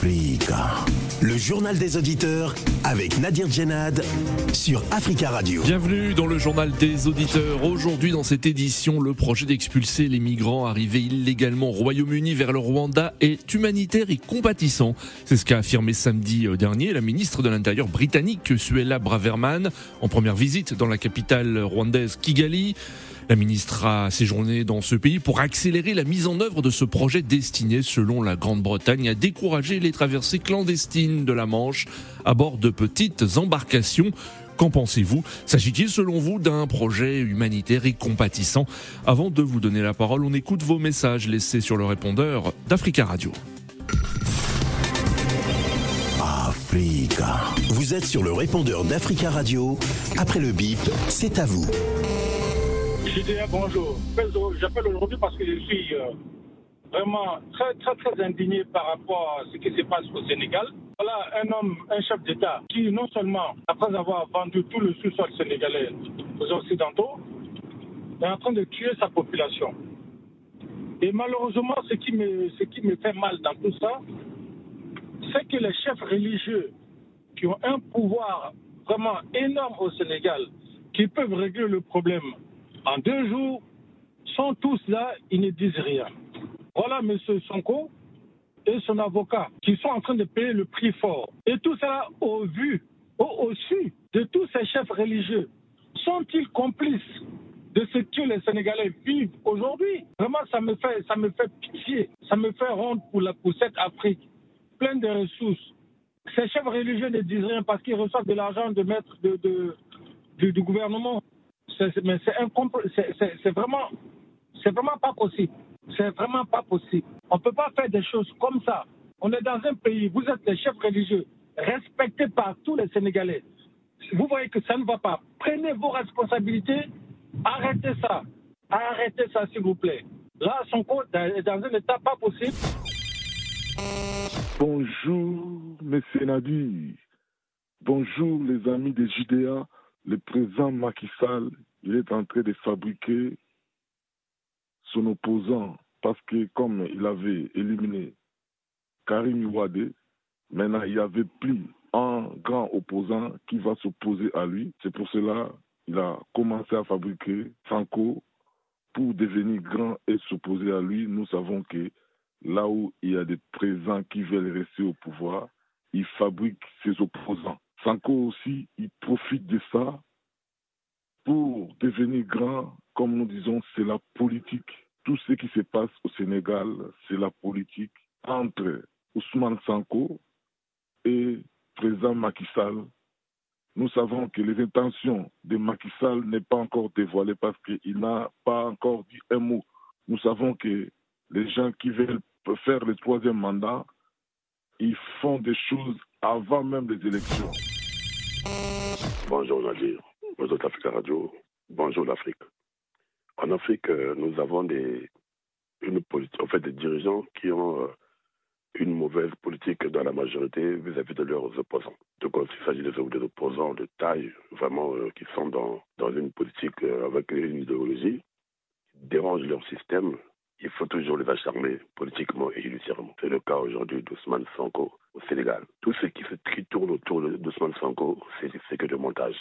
Afrique. Le journal des auditeurs avec Nadir Djenad sur Africa Radio. Bienvenue dans le journal des auditeurs. Aujourd'hui dans cette édition, le projet d'expulser les migrants arrivés illégalement au Royaume-Uni vers le Rwanda est humanitaire et compatissant. C'est ce qu'a affirmé samedi dernier la ministre de l'Intérieur britannique Suella Braverman en première visite dans la capitale rwandaise Kigali. La ministre a séjourné dans ce pays pour accélérer la mise en œuvre de ce projet destiné, selon la Grande-Bretagne, à décourager les traversées clandestines de la Manche à bord de petites embarcations. Qu'en pensez-vous ? S'agit-il, selon vous, d'un projet humanitaire et compatissant ? Avant de vous donner la parole, on écoute vos messages laissés sur le répondeur d'Africa Radio. Africa. Vous êtes sur le répondeur d'Africa Radio. Après le bip, c'est à vous. Je dirais bonjour. J'appelle aujourd'hui parce que je suis vraiment très, très, très indigné par rapport à ce qui se passe au Sénégal. Voilà un homme, un chef d'État qui, non seulement, après avoir vendu tout le sous-sol sénégalais aux Occidentaux, est en train de tuer sa population. Et malheureusement, ce qui me fait mal dans tout ça, c'est que les chefs religieux qui ont un pouvoir vraiment énorme au Sénégal, qui peuvent régler le problème en 2 jours, sont tous là, ils ne disent rien. Voilà M. Sonko et son avocat qui sont en train de payer le prix fort. Et tout cela au su de tous ces chefs religieux. Sont-ils complices de ce que les Sénégalais vivent aujourd'hui ? Vraiment, ça me fait pitié, ça me fait honte pour cette Afrique, pleine de ressources. Ces chefs religieux ne disent rien parce qu'ils reçoivent de l'argent du gouvernement. Mais c'est vraiment pas possible. C'est vraiment pas possible. On ne peut pas faire des choses comme ça. On est dans un pays, vous êtes les chefs religieux, respectés par tous les Sénégalais. Vous voyez que ça ne va pas. Prenez vos responsabilités, arrêtez ça s'il vous plaît. Là, son compte est dans un état pas possible. Bonjour, monsieur Nadir. Bonjour, les amis des JDA. Le président Macky Sall, il est en train de fabriquer son opposant parce que comme il avait éliminé Karim Wade, maintenant il n'y avait plus un grand opposant qui va s'opposer à lui. C'est pour cela qu'il a commencé à fabriquer Sonko pour devenir grand et s'opposer à lui. Nous savons que là où il y a des présents qui veulent rester au pouvoir, il fabrique ses opposants. Sonko aussi, il profite de ça pour devenir grand, comme nous disons, c'est la politique. Tout ce qui se passe au Sénégal, c'est la politique entre Ousmane Sonko et président Macky Sall. Nous savons que les intentions de Macky Sall n'est pas encore dévoilées parce qu'il n'a pas encore dit un mot. Nous savons que les gens qui veulent faire le 3e mandat, ils font des choses avant même les élections. Bonjour Nadir, bonjour Africa Radio, bonjour l'Afrique. En Afrique, nous avons des dirigeants qui ont une mauvaise politique dans la majorité vis-à-vis de leurs opposants. Donc il s'agit des opposants de taille, vraiment qui sont dans une politique avec une idéologie, qui dérangent leur système. Il faut toujours les acharner politiquement et judiciairement. C'est le cas aujourd'hui d'Ousmane Sonko au Sénégal. Tout ce qui tourne autour d'Ousmane Sonko, c'est que de montage.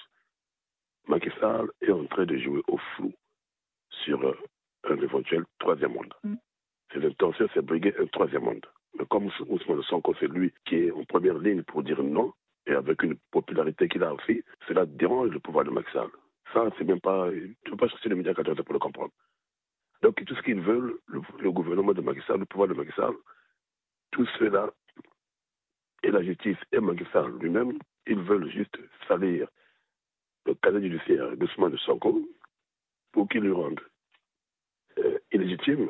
Macky Sall est en train de jouer au flou sur un éventuel 3e mandat. Ses intentions, c'est briguer un 3e mandat. Mais comme Ousmane Sonko, c'est lui qui est en première ligne pour dire non, et avec une popularité qu'il a aussi, cela dérange le pouvoir de Macky Sall. Ça, c'est même pas. Tu ne peux pas chercher le média 14 pour le comprendre. Donc tout ce qu'ils veulent, le gouvernement de Macky Sall, le pouvoir de Macky Sall, tout cela, et la justice, et Macky Sall lui-même, ils veulent juste salir le cadre judiciaire doucement de Sonko pour qu'il le rende illégitime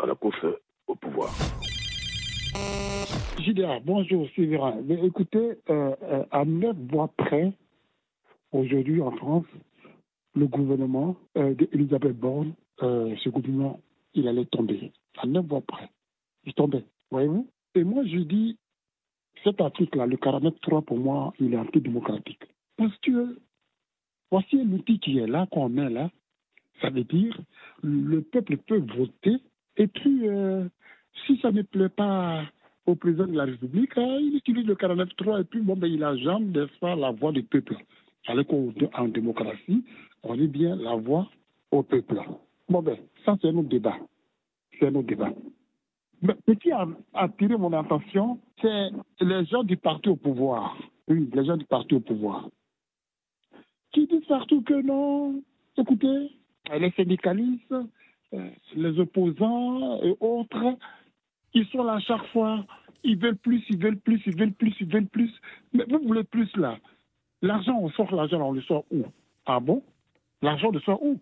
à la course au pouvoir. JDA, bonjour, c'est Vera. Mais écoutez, à 9 voix près, aujourd'hui en France, le gouvernement d'Elisabeth Borne, ce gouvernement, il allait tomber. À 9 voix près, il tombait. Voyez-vous ? Et moi, je dis, cet article-là, le 43, pour moi, il est antidémocratique. Parce que, voici l'outil qui est là, qu'on met là. Ça veut dire, le peuple peut voter. Et puis, si ça ne plaît pas au président de la République, il utilise le 49.3 et puis bon, ben, il enjambe, n'est-ce pas, la voix du peuple. Alors qu'en démocratie, on dit bien la voix au peuple. Bon, ben, ça, c'est notre débat. C'est notre débat. Mais ce qui a attiré mon attention, c'est les gens du parti au pouvoir. Oui, les gens du parti au pouvoir. Qui disent partout que non, écoutez, les syndicalistes, les opposants et autres, ils sont là chaque fois, ils veulent plus, ils veulent plus, ils veulent plus, ils veulent plus. Mais vous voulez plus là. L'argent, on sort l'argent, on le sort où? Ah bon? L'argent, on le sort où?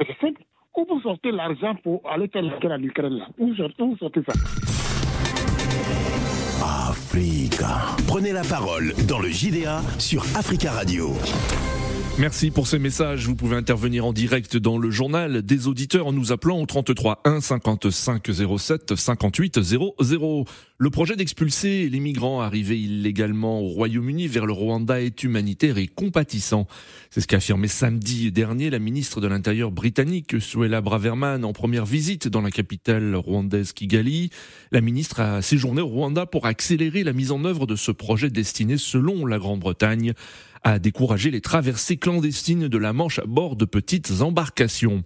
C'est simple. Où vous sortez l'argent pour aller faire la guerre à l'Ukraine là? Où vous sortez ça? Africa. Prenez la parole dans le JDA sur Africa Radio. Merci pour ces messages. Vous pouvez intervenir en direct dans le journal des auditeurs en nous appelant au 33 1 55 07 58 00. Le projet d'expulser les migrants arrivés illégalement au Royaume-Uni vers le Rwanda est humanitaire et compatissant. C'est ce qu'a affirmé samedi dernier la ministre de l'Intérieur britannique, Suella Braverman, en première visite dans la capitale rwandaise Kigali. La ministre a séjourné au Rwanda pour accélérer la mise en œuvre de ce projet destiné, selon la Grande-Bretagne, à décourager les traversées clandestines de la Manche à bord de petites embarcations.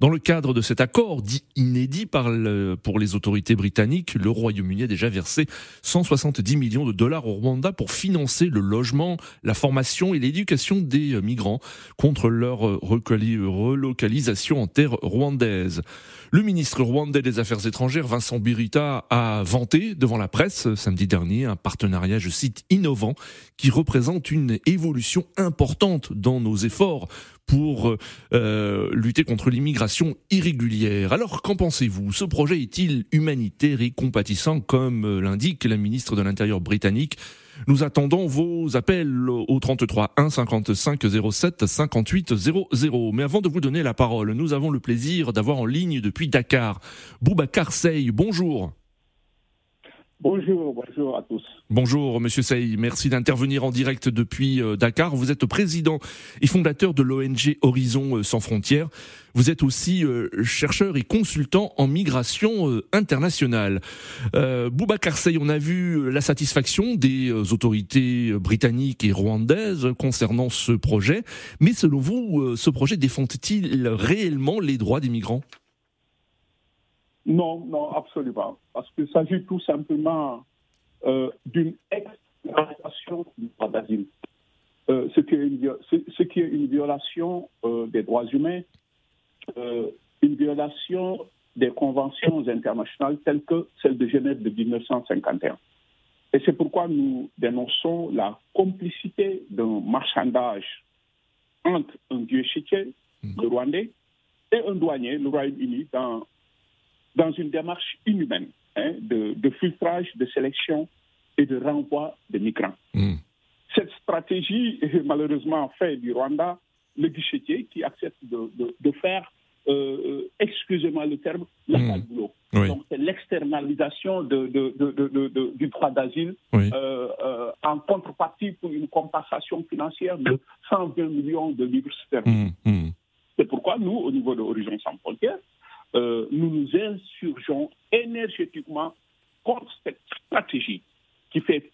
Dans le cadre de cet accord, dit inédit pour les autorités britanniques, le Royaume-Uni a déjà versé 170 millions de dollars au Rwanda pour financer le logement, la formation et l'éducation des migrants contre leur relocalisation en terre rwandaise. Le ministre rwandais des Affaires étrangères, Vincent Biruta, a vanté devant la presse samedi dernier un partenariat, je cite, innovant qui représente une évolution importante dans nos efforts pour lutter contre l'immigration irrégulière. Alors, qu'en pensez-vous? Ce projet est-il humanitaire et compatissant, comme l'indique la ministre de l'Intérieur britannique? Nous attendons vos appels au 33 1 55 07 58 00. Mais avant de vous donner la parole, nous avons le plaisir d'avoir en ligne depuis Dakar Boubacar Sey. Bonjour. Bonjour à tous. Bonjour Monsieur Sey, merci d'intervenir en direct depuis Dakar. Vous êtes président et fondateur de l'ONG Horizon Sans Frontières. Vous êtes aussi chercheur et consultant en migration internationale. Boubacar Sey, on a vu la satisfaction des autorités britanniques et rwandaises concernant ce projet. Mais selon vous, ce projet défend-il réellement les droits des migrants ? Non, absolument. Parce qu'il s'agit tout simplement d'une exploitation du droit d'asile. Ce qui est une violation des droits humains, une violation des conventions internationales telles que celle de Genève de 1951. Et c'est pourquoi nous dénonçons la complicité d'un marchandage entre un guichetier, le Rwandais, et un douanier, le Royaume-Uni, dans une démarche inhumaine de filtrage, de sélection et de renvoi des migrants. Cette stratégie, malheureusement, fait du Rwanda le guichetier qui accepte de faire, excusez-moi le terme, la cagoulot. Oui. Donc c'est l'externalisation du droit d'asile en contrepartie pour une compensation financière de 120 millions de livres sterling. C'est pourquoi nous, au niveau de Horizon Sans Frontières, nous nous insurgeons énergétiquement contre cette stratégie qui fait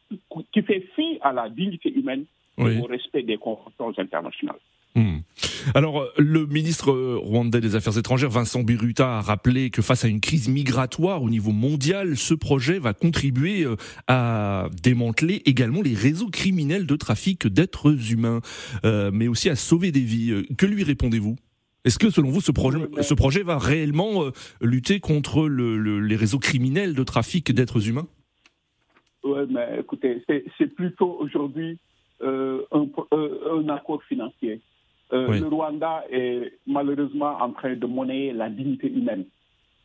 fi à la dignité humaine et au respect des conventions internationales. Alors, le ministre rwandais des Affaires étrangères, Vincent Biruta, a rappelé que face à une crise migratoire au niveau mondial, ce projet va contribuer à démanteler également les réseaux criminels de trafic d'êtres humains, mais aussi à sauver des vies. Que lui répondez-vous ? Est-ce que, selon vous, ce projet va réellement lutter contre les réseaux criminels de trafic d'êtres humains ? Oui, mais écoutez, c'est plutôt aujourd'hui un accord financier. Le Rwanda est malheureusement en train de monnayer la dignité humaine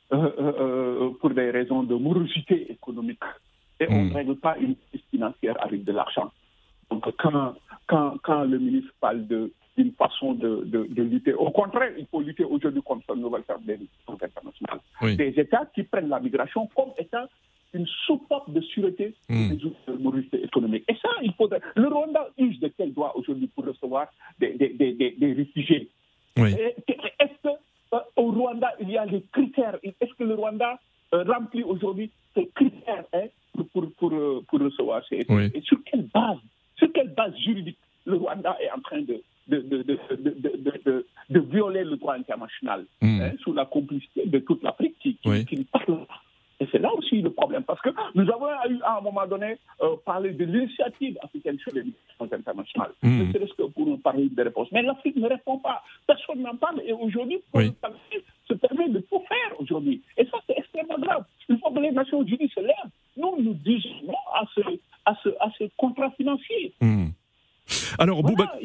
pour des raisons de morosité économique. Et on ne règle pas une crise financière avec de l'argent. Donc, quand le ministre parle d'une façon de lutter. Au contraire, il faut lutter aujourd'hui contre la nouvelle forme des migrations internationales. Des États qui prennent la migration comme étant une soupape de sûreté des moralités économiques. Et ça, il faudrait... Le Rwanda use de quel droit aujourd'hui pour recevoir des réfugiés? Est-ce qu'au Rwanda, il y a des critères? Est-ce que le Rwanda remplit aujourd'hui ces critères pour pour recevoir ces étrangers. Oui. Et sur quelle base juridique le Rwanda est en train de violer le droit international sous la complicité de toute l'Afrique qui ne parle pas. Et c'est là aussi le problème, parce que nous avons eu à un moment donné parlé de l'initiative africaine sur les migrations internationales, ne serait-ce que pour nous parler de réponse. Mais l'Afrique ne répond pas, personne n'en parle, et aujourd'hui, l'Afrique se permet de tout faire aujourd'hui. Et ça, c'est extrêmement grave. Il faut que les Nations Unies se lèvent. Nous disons non à ce contrat financier. Alors, voilà,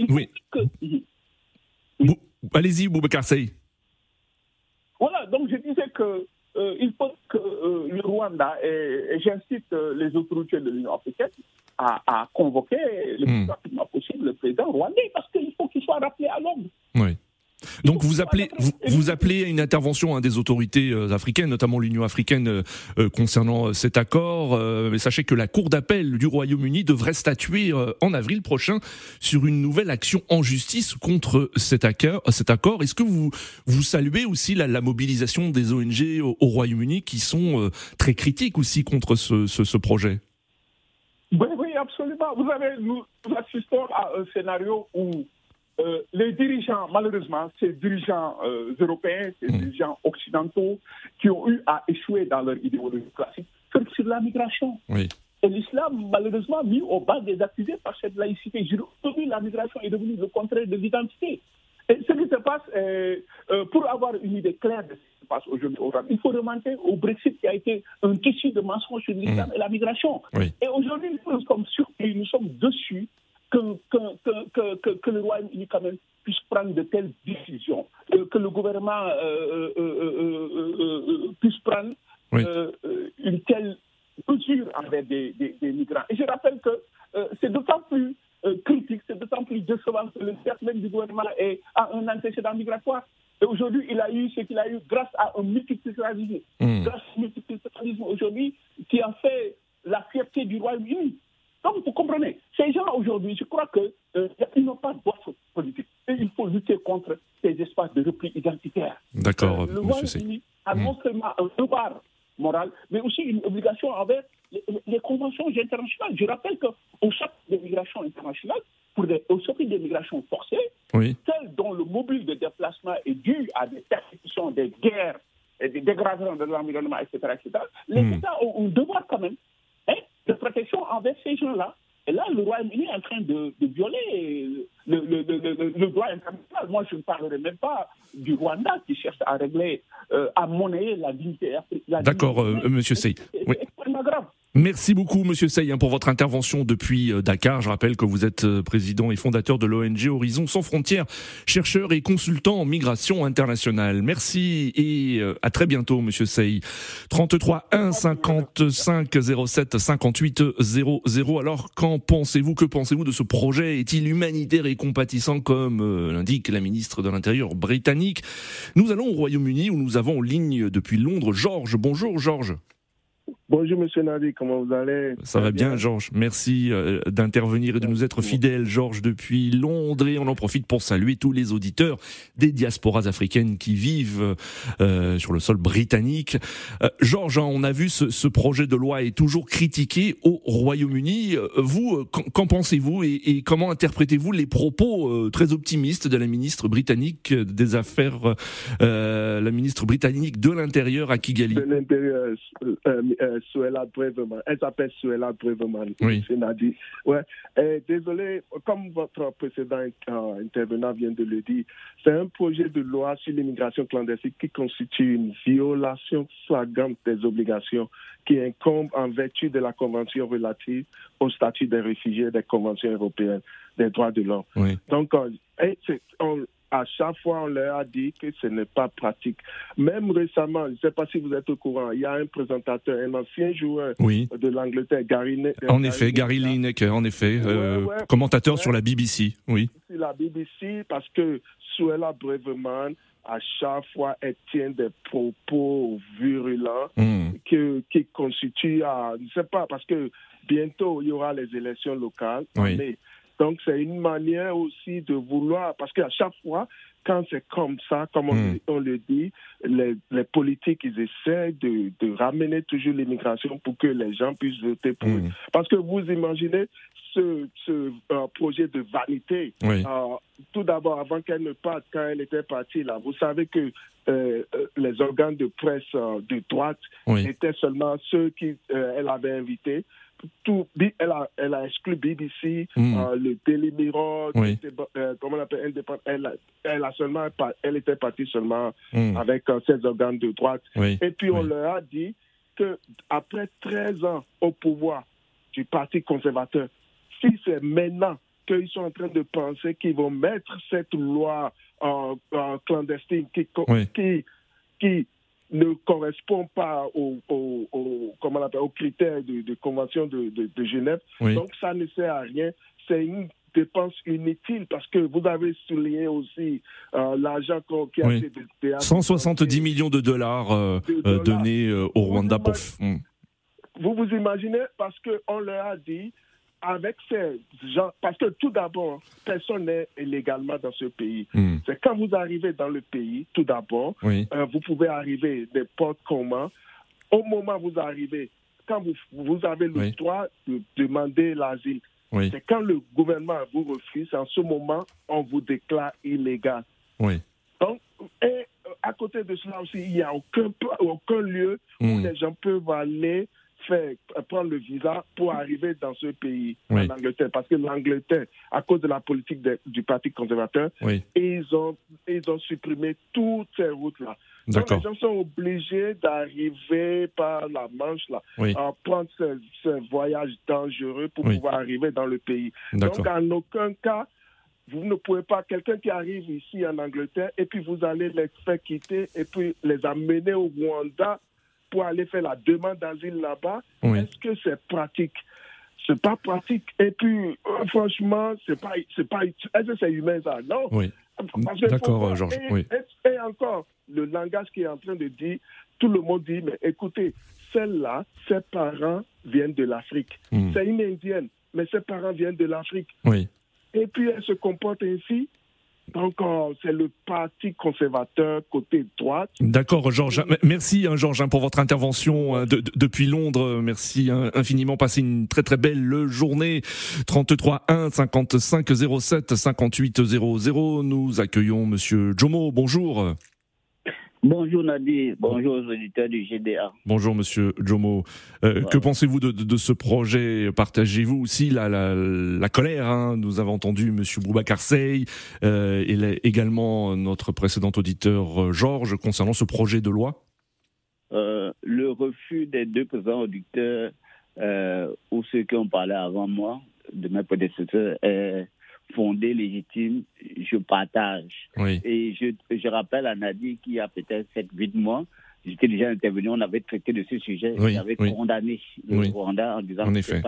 allez-y, Boubacar Sey. Voilà, donc je disais que il faut que le Rwanda, et j'incite les autorités de l'Union africaine à convoquer le plus rapidement possible le président rwandais, parce qu'il faut qu'il soit rappelé à l'ordre. Oui. Donc vous appelez à une intervention des autorités africaines, notamment l'Union africaine, concernant cet accord. Mais sachez que la Cour d'appel du Royaume-Uni devrait statuer en avril prochain sur une nouvelle action en justice contre cet accord. Est-ce que vous saluez aussi la mobilisation des ONG au Royaume-Uni qui sont très critiques aussi contre ce projet ? Oui, absolument. Nous assistons à un scénario où les dirigeants, malheureusement, ces dirigeants européens, ces dirigeants occidentaux qui ont eu à échouer dans leur idéologie classique, sur la migration. Oui. Et l'islam, malheureusement, mis au bas des accusés par cette laïcité. Aujourd'hui, la migration est devenue le contraire de l'identité. Et ce qui se passe, pour avoir une idée claire de ce qui se passe aujourd'hui au Rwanda, il faut remonter au Brexit qui a été un tissu de mensonges sur l'islam et la migration. Oui. Et aujourd'hui, nous sommes surpris, nous sommes dessus que le Royaume-Uni quand même puisse prendre de telles décisions, que le gouvernement puisse prendre une telle mesure envers des migrants. Et je rappelle que c'est d'autant plus critique, c'est d'autant plus décevant que le cercle même du gouvernement a un antécédent migratoire. Et aujourd'hui, il a eu ce qu'il a eu grâce à un multiculturalisme. Grâce au multiculturalisme aujourd'hui qui a fait la fierté du Royaume-Uni. Donc, vous comprenez, ces gens aujourd'hui, je crois qu'ils n'ont pas de force politique. Et il faut lutter contre ces espaces de repli identitaire. D'accord, le Royaume-Uni a non seulement un devoir moral, mais aussi une obligation envers les conventions internationales. Je rappelle qu'au chapitre des migrations internationales, au chapitre des migrations forcées, celles dont le mobile de déplacement est dû à des persécutions, des guerres, et des dégradations de l'environnement, etc., les États ont un devoir quand même de protection envers ces gens-là. Et là, le Royaume-Uni est en train de violer le droit international. Moi, je ne parlerai même pas du Rwanda qui cherche à régler, à monnayer la dignité africaine. D'accord, monsieur Sey. C'est extrêmement grave. Merci beaucoup, monsieur Sey, pour votre intervention depuis Dakar. Je rappelle que vous êtes président et fondateur de l'ONG Horizon Sans Frontières, chercheur et consultant en migration internationale. Merci et à très bientôt, monsieur Sey. 33 1 55 07 58 00. Alors, que pensez-vous de ce projet ? Est-il humanitaire et compatissant, comme l'indique la ministre de l'Intérieur britannique ? Nous allons au Royaume-Uni, où nous avons en ligne depuis Londres Georges. Bonjour, Georges. Bonjour Monsieur Nadir, comment vous allez ? Ça va bien Georges, merci d'intervenir et de nous être fidèles Georges depuis Londres, et on en profite pour saluer tous les auditeurs des diasporas africaines qui vivent sur le sol britannique. Georges, on a vu ce projet de loi est toujours critiqué au Royaume-Uni. Vous, qu'en pensez-vous et comment interprétez-vous les propos très optimistes de la ministre britannique des Affaires, la ministre britannique de l'Intérieur à Kigali ? De l'Intérieur, Suella Braverman. Elle s'appelle Suella Braverman. Oui. C'est Nadir. Ouais. Désolé, comme votre précédent intervenant vient de le dire, c'est un projet de loi sur l'immigration clandestine qui constitue une violation flagrante des obligations qui incombent en vertu de la Convention relative au statut des réfugiés des Conventions européennes des droits de l'homme. Oui. Donc, à chaque fois, on leur a dit que ce n'est pas pratique. Même récemment, je ne sais pas si vous êtes au courant, il y a un présentateur, un ancien joueur de l'Angleterre, Gary Lineker, commentateur sur la BBC. Oui. Sur la BBC, parce que Suella Braverman, à chaque fois, elle tient des propos virulents qui constituent, je ne sais pas, parce que bientôt, il y aura les élections locales, mais Donc, c'est une manière aussi de vouloir, parce qu'à chaque fois, quand c'est comme ça, comme on le dit, les politiques, ils essaient de ramener toujours l'immigration pour que les gens puissent voter pour eux. Parce que vous imaginez ce projet de vanité. Oui. Tout d'abord, avant qu'elle ne parte, quand elle était partie, là, vous savez que les organes de presse de droite étaient seulement ceux qu'elle avait invités. Elle a exclu BBC, le Daily Mirror, comment on appelle, indépendant. Elle était partie seulement avec ses organes de droite. Oui. Et puis on leur a dit que après 13 ans au pouvoir du Parti conservateur, si c'est maintenant qu'ils sont en train de penser qu'ils vont mettre cette loi clandestine qui ne correspond pas aux critères de convention de Genève. Oui. Donc, ça ne sert à rien. C'est une dépense inutile parce que vous avez souligné aussi l'argent qui a été... Oui. 170 millions de dollars donnés au Rwanda pour... Vous vous imaginez, parce qu'on leur a dit, avec ces gens... Parce que tout d'abord, personne n'est illégalement dans ce pays. C'est quand vous arrivez dans le pays, tout d'abord, vous pouvez arriver des portes communs. Au moment où vous arrivez, quand vous avez le droit de demander l'asile, c'est quand le gouvernement vous refuse, en ce moment, on vous déclare illégal. Oui. Donc, et à côté de cela aussi, il n'y a aucun lieu où les gens peuvent aller... prendre le visa pour arriver dans ce pays, en Angleterre, parce que l'Angleterre, à cause de la politique du Parti conservateur, ils ont supprimé toutes ces routes-là. D'accord. Donc les gens sont obligés d'arriver par la Manche-là, prendre ce voyage dangereux pour pouvoir arriver dans le pays. D'accord. Donc en aucun cas, vous ne pouvez pas, quelqu'un qui arrive ici en Angleterre, et puis vous allez les faire quitter, et puis les amener au Rwanda, pour aller faire la demande d'asile là-bas, est-ce que c'est pratique? C'est pas pratique. Et puis, franchement, c'est pas. Est-ce que c'est humain, ça? Non. Oui. D'accord, Georges. Et encore, le langage qui est en train de dire, tout le monde dit, mais écoutez, celle-là, ses parents viennent de l'Afrique. C'est une Indienne, mais ses parents viennent de l'Afrique. Oui. Et puis, elle se comporte ainsi. Donc, c'est le Parti conservateur côté droite. D'accord, Georges. Merci, Georges, pour votre intervention depuis Londres. Merci infiniment. Passez une très, très belle journée. 33 1 55 07 58 00. Nous accueillons Monsieur Jomo. Bonjour. Bonjour Nadir, bonjour aux auditeurs du GDA. Bonjour Monsieur Jomo. Que pensez-vous de ce projet? Partagez-vous aussi la colère, Nous avons entendu Monsieur Boubacar Sey et également notre précédent auditeur Georges concernant ce projet de loi. Le refus des deux présents auditeurs ou ceux qui ont parlé avant moi, de mes prédécesseurs, est fondé, légitime, je partage. Oui. Et je rappelle à Nadir qu'il y a peut-être 7-8 mois, j'étais déjà intervenu, on avait traité de ce sujet, on avait condamné le Rwanda en disant que c'est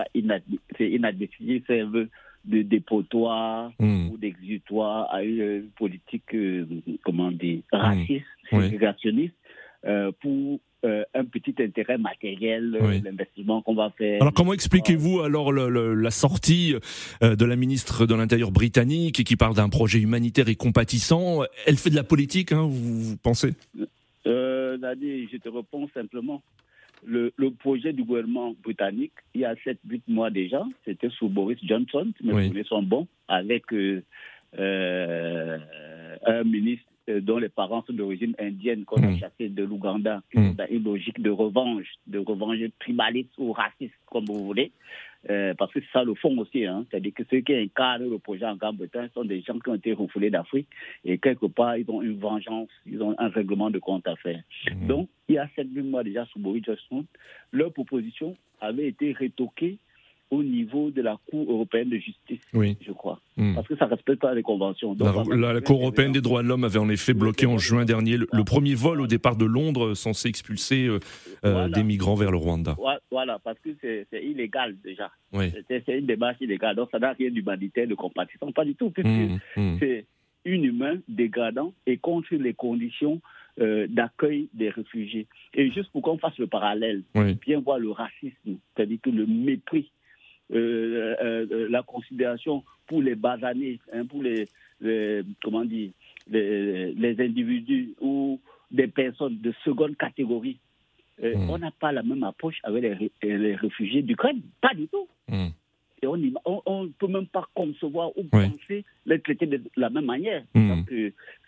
inadmissible, c'est un vœu de dépotoir ou d'exutoire à une politique, raciste, ségrégationniste, pour un petit intérêt matériel, l'investissement qu'on va faire. Alors comment expliquez-vous alors la sortie de la ministre de l'Intérieur britannique qui parle d'un projet humanitaire et compatissant? Elle fait de la politique, vous pensez? Nadir, je te réponds simplement. Le projet du gouvernement britannique, il y a 7-8 mois déjà, c'était sous Boris Johnson, mais les premiers sont bons, avec un ministre dont les parents sont d'origine indienne, qu'on a chassé de l'Ouganda, dans une logique de revanche tribaliste ou raciste, comme vous voulez, parce que c'est ça le fond aussi, c'est-à-dire que ceux qui incarnent le projet en Grande-Bretagne sont des gens qui ont été refoulés d'Afrique, et quelque part, ils ont une vengeance, ils ont un règlement de compte à faire. Donc, il y a 7 000 mois déjà, sous Boris Johnson, leur proposition avait été rétoquée au niveau de la Cour européenne de justice, je crois. Parce que ça ne respecte pas les conventions. Donc, la Cour européenne des droits de l'homme avait en effet bloqué en juin dernier le premier vol au départ de Londres censé expulser des migrants vers le Rwanda. Voilà, parce que c'est illégal déjà. Oui. C'est une démarche illégale. Donc ça n'a rien d'humanitaire, de compatissant, pas du tout, puisque c'est inhumain, dégradant et contre les conditions d'accueil des réfugiés. Et juste pour qu'on fasse le parallèle, bien voir le racisme, c'est-à-dire que le mépris la considération pour les basanés, hein, pour les individus ou des personnes de seconde catégorie. On n'a pas la même approche avec les réfugiés d'Ukraine, pas du tout. Et on ne peut même pas concevoir ou penser les traiter de la même manière. Donc,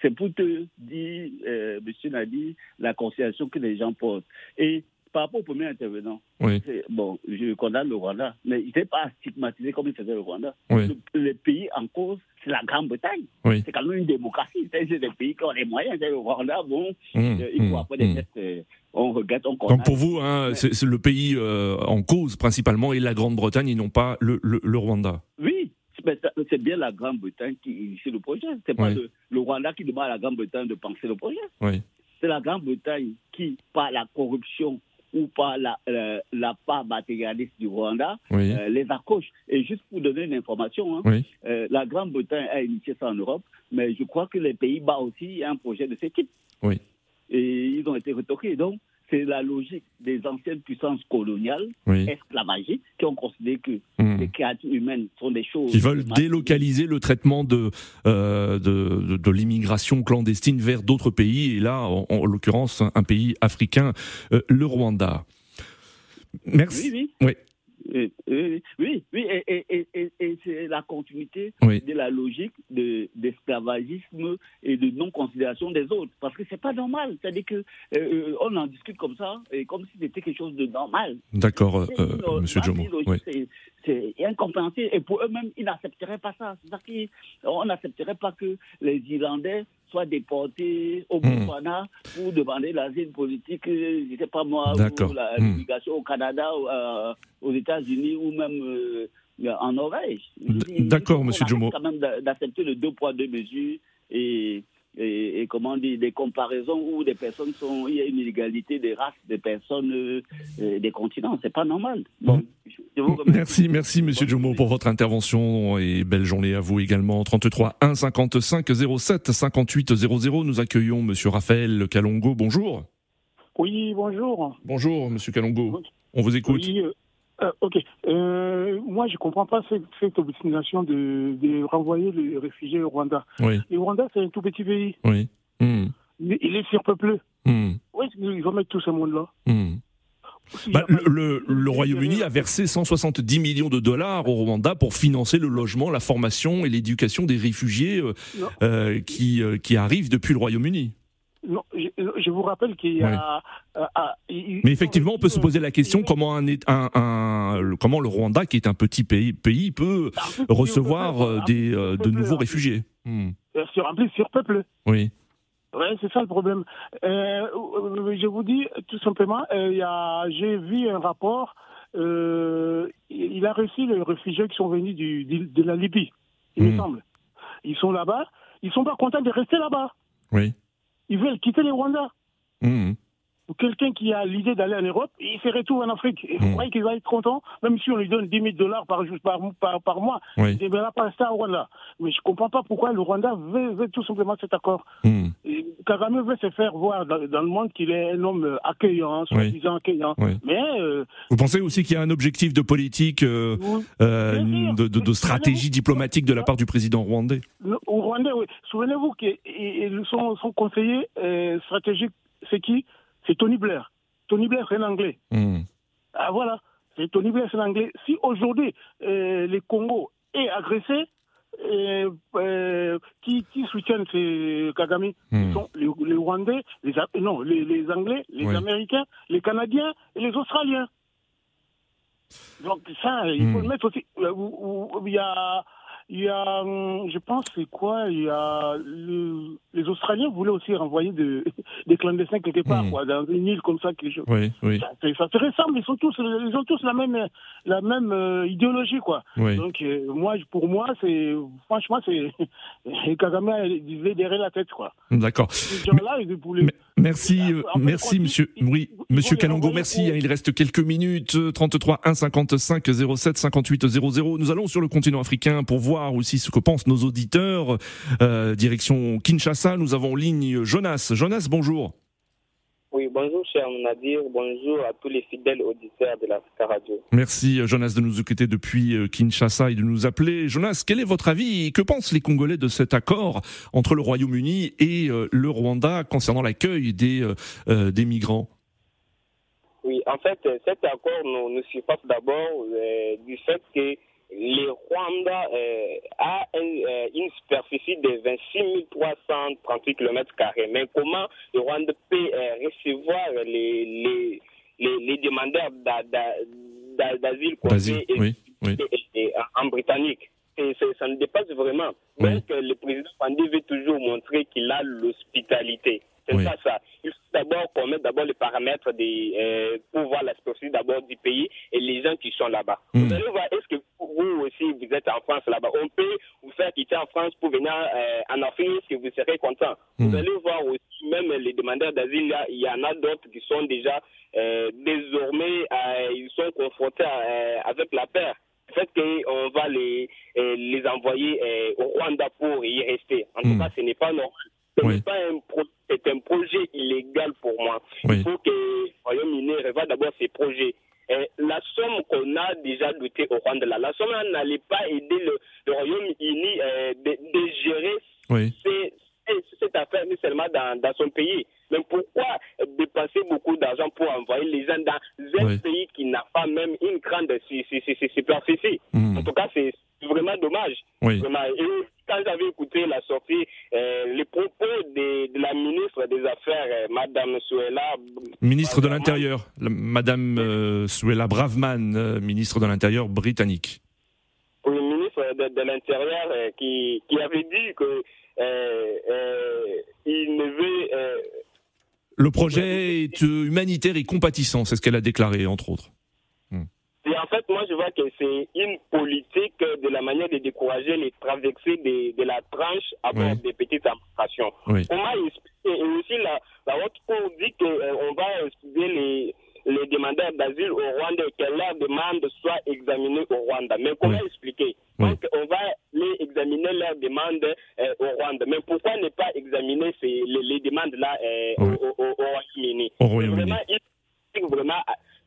c'est pour te dire, monsieur Nadir, la considération que les gens portent. Et par rapport au premier intervenant, bon, je condamne le Rwanda, mais il n'est pas stigmatisé comme il faisait le Rwanda. Le pays en cause, c'est la Grande-Bretagne. C'est quand même une démocratie. C'est des pays qui ont les moyens. C'est le Rwanda, bon, il faut après des tests... on regrette, on condamne. Donc pour vous, hein, c'est le pays en cause principalement est la Grande-Bretagne et non pas le Rwanda. Oui, mais c'est bien la Grande-Bretagne qui initie le projet. C'est pas le Rwanda qui demande à la Grande-Bretagne de penser le projet. C'est la Grande-Bretagne qui, par la corruption ou par la part matérialiste du Rwanda, les accroche. Et juste pour donner une information, hein, la Grande-Bretagne a initié ça en Europe, mais je crois que les Pays-Bas aussi ont un projet de ce type. Et ils ont été retoqués. Donc, c'est la logique des anciennes puissances coloniales, esclavagistes, qui ont considéré que les créatures humaines sont des choses... Qui veulent délocaliser le traitement de l'immigration clandestine vers d'autres pays, et là, en l'occurrence, un pays africain, le Rwanda. Merci. Et c'est la continuité de la logique d'esclavagisme et de non-considération des autres. Parce que c'est pas normal. C'est-à-dire qu'on en discute comme ça, et comme si c'était quelque chose de normal. D'accord, monsieur Djomo. C'est incompréhensible. Et pour eux-mêmes, ils n'accepteraient pas ça. C'est-à-dire qu'on n'accepterait pas que les Irlandais soient déportés au Botswana pour demander l'asile politique, je ne sais pas moi, ou la migration au Canada, aux États-Unis ou même en Norvège. D'accord, monsieur Djomo. Quand même d'accepter le 2 poids, 2 mesures et comment dire, des comparaisons où des personnes sont, il y a une inégalité des races, des personnes, des continents, c'est pas normal. Bon. Merci monsieur Djomo pour votre intervention et belle journée à vous également. 33 1 55 07 58 00, nous accueillons monsieur Raphaël Kalongo, bonjour. Oui, bonjour. Bonjour monsieur Kalongo, on vous écoute. Oui, moi je comprends pas cette obstination de renvoyer les réfugiés au Rwanda. Le Rwanda c'est un tout petit pays. Il est surpeuplé. Oui, ils vont mettre tout ce monde-là. Bah, le Royaume-Uni a versé 170 millions de dollars au Rwanda pour financer le logement, la formation et l'éducation des réfugiés qui arrivent depuis le Royaume-Uni. Non, je vous rappelle qu'il y a... mais effectivement, on peut se poser la question comment, comment le Rwanda, qui est un petit pays peut recevoir de nouveaux réfugiés. En plus, surpeuplé. Oui, c'est ça le problème. Je vous dis tout simplement, j'ai vu un rapport, il a reçu les réfugiés qui sont venus de la Libye, il me semble. Ils sont là-bas, ils ne sont pas contents de rester là-bas. Ils veulent quitter les Rwandais. Quelqu'un qui a l'idée d'aller en Europe, il se retrouve en Afrique. Et vous croyez qu'il va être content, même si on lui donne 10 000 dollars par mois, il ne verra pas ça au Rwanda. Mais je ne comprends pas pourquoi le Rwanda veut tout simplement cet accord. Kagame veut se faire voir dans le monde qu'il est un homme accueillant, soi-disant accueillant. Mais, vous pensez aussi qu'il y a un objectif de politique, de stratégie diplomatique de la part du président rwandais ? Au Rwandais, oui. Souvenez-vous que son conseiller stratégique, c'est qui ? C'est Tony Blair. Tony Blair, c'est un Anglais. Ah voilà, c'est Tony Blair, c'est un Anglais. Si aujourd'hui, le Congo est agressé, qui soutiennent Kagame sont les Rwandais, les Anglais, les Américains, les Canadiens et les Australiens. Donc ça, il faut le mettre aussi. Il y a, je pense, c'est quoi ? Il y a les Australiens voulaient aussi renvoyer des clandestins quelque part, dans une île comme ça, quelque chose. Ça se ressemble. Ils ont tous la même idéologie, quoi. Donc, pour moi, c'est franchement, c'est Kagame disait derrière la tête, quoi. D'accord. Merci, monsieur. Oui, monsieur Kalongo, merci. Il reste quelques minutes. 33 1 55 07 58 00. Nous allons sur le continent africain pour voir aussi ce que pensent nos auditeurs. Direction Kinshasa, nous avons en ligne Jonas. Jonas, bonjour. Oui, bonjour cher Nadir, bonjour à tous les fidèles auditeurs de l'Africa Radio. Merci Jonas de nous écouter depuis Kinshasa et de nous appeler. Jonas, quel est votre avis? Que pensent les Congolais de cet accord entre le Royaume-Uni et le Rwanda concernant l'accueil des migrants? Oui, en fait, cet accord nous surpasse d'abord du fait que le Rwanda a une superficie de 26 338 km². Mais comment le Rwanda peut recevoir les demandeurs d'asile en britannique? Ça ne dépasse vraiment. Oui. Même que le président Rwandais veut toujours montrer qu'il a l'hospitalité. C'est oui. ça. Il faut qu'on mette les paramètres pour voir la superficie d'abord du pays et les gens qui sont là-bas. Vous allez voir, est-ce que vous aussi, vous êtes en France là-bas? On peut vous faire quitter en France pour venir en Afrique, est-ce que vous serez content? Vous allez voir aussi, même les demandeurs d'asile, là, il y en a d'autres qui sont déjà désormais, ils sont confrontés avec la peur. Le fait qu'on va les envoyer au Rwanda pour y rester. En tout cas, ce n'est pas normal. C'est un projet illégal pour moi. Oui. Il faut que le Royaume-Uni revoie d'abord ses projets. Et la somme qu'on a déjà dotée au Rwanda, la somme n'allait pas aider le Royaume-Uni de gérer cette affaire, mais seulement dans son pays. Mais pourquoi dépenser beaucoup d'argent pour envoyer les gens dans un pays qui n'a pas même une grande superficie? En tout cas, c'est vraiment dommage. Oui. Vraiment. Et quand j'avais écouté la sortie, les propos de la ministre des Affaires, Madame Suella... Ministre de l'Intérieur, Madame Suella Braverman, ministre de l'Intérieur britannique. Oui, ministre de l'Intérieur qui avait dit que il ne veut... le projet est humanitaire et compatissant, c'est ce qu'elle a déclaré, entre autres. Et en fait, moi, je vois que c'est une politique de la manière de décourager les traversées de la tranche à bord des petites embarcations. Oui. On m'a expliqué, et aussi la haute cour dit qu'on va étudier les demandeurs d'asile au Rwanda et que leur demande soit examinée au Rwanda. Mais comment expliquer? Donc, on va les examiner leurs demandes au Rwanda. Mais pourquoi ne pas examiner les demandes-là au Royaume-Uni? Vraiment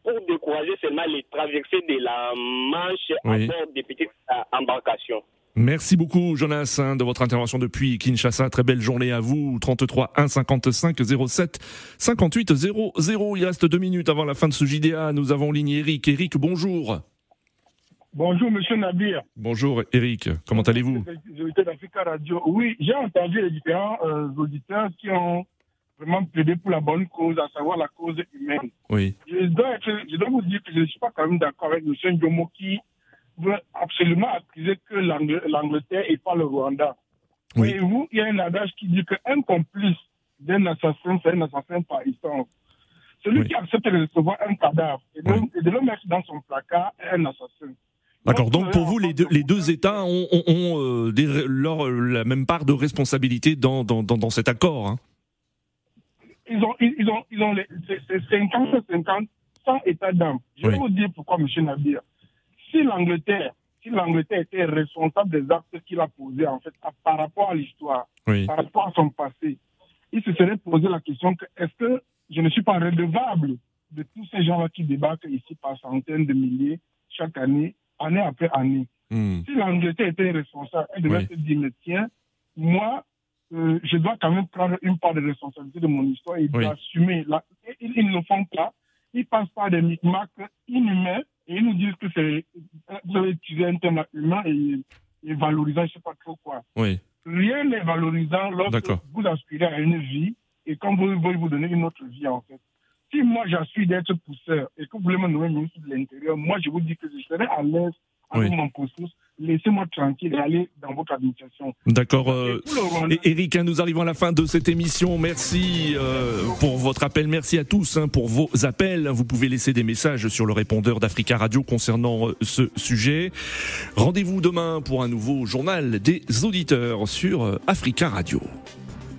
pour décourager seulement les traversées de la Manche à bord des petites embarcations. Merci beaucoup, Jonas, de votre intervention depuis Kinshasa. Très belle journée à vous. 33 1 55 07 58 00. Il reste 2 minutes avant la fin de ce JDA. Nous avons en ligne Eric. Eric, bonjour. Bonjour, monsieur Nadir. Bonjour, Eric. Comment allez-vous? Oui, j'ai entendu les différents auditeurs qui ont vraiment plaider pour la bonne cause, à savoir la cause humaine. Oui. Je dois vous dire que je ne suis pas quand même d'accord avec M. Ndiomo qui veut absolument accuser que l'Angleterre et pas le Rwanda. Oui. Et vous, il y a un adage qui dit qu'un complice d'un assassin, c'est un assassin par essence. Celui qui accepte de recevoir un cadavre et de le mettre dans son placard est un assassin. D'accord, donc pour vous, les deux États ont la même part de responsabilité dans cet accord, hein? Ils ont les 50-50 sans état d'âme. Je vais vous dire pourquoi, M. Nadir. Si l'Angleterre était responsable des actes qu'il a posés, en fait, par rapport à l'histoire, par rapport à son passé, il se serait posé la question que est-ce que je ne suis pas redevable de tous ces gens-là qui débarquent ici par centaines de milliers chaque année, année après année. Si l'Angleterre était responsable, elle devait se dire, mais tiens, moi, je dois quand même prendre une part de responsabilité de mon histoire et d'assumer. Ils ne le font pas. Ils passent par des micmacs inhumains et ils nous disent que c'est. Vous avez utilisé un terme humain et valorisant, je ne sais pas trop quoi. Oui. Rien n'est valorisant lorsque vous aspirez à une vie et quand vous voulez vous donner une autre vie, en fait. Si moi j'aspire d'être pousseur et que vous voulez me nommer ministre de l'Intérieur, moi je vous dis que je serai à l'aise avec mon processus. Laissez-moi tranquille et allez dans votre administration. D'accord. Eric, nous arrivons à la fin de cette émission. Merci pour votre appel. Merci à tous pour vos appels. Vous pouvez laisser des messages sur le répondeur d'Africa Radio concernant ce sujet. Rendez-vous demain pour un nouveau journal des auditeurs sur Africa Radio.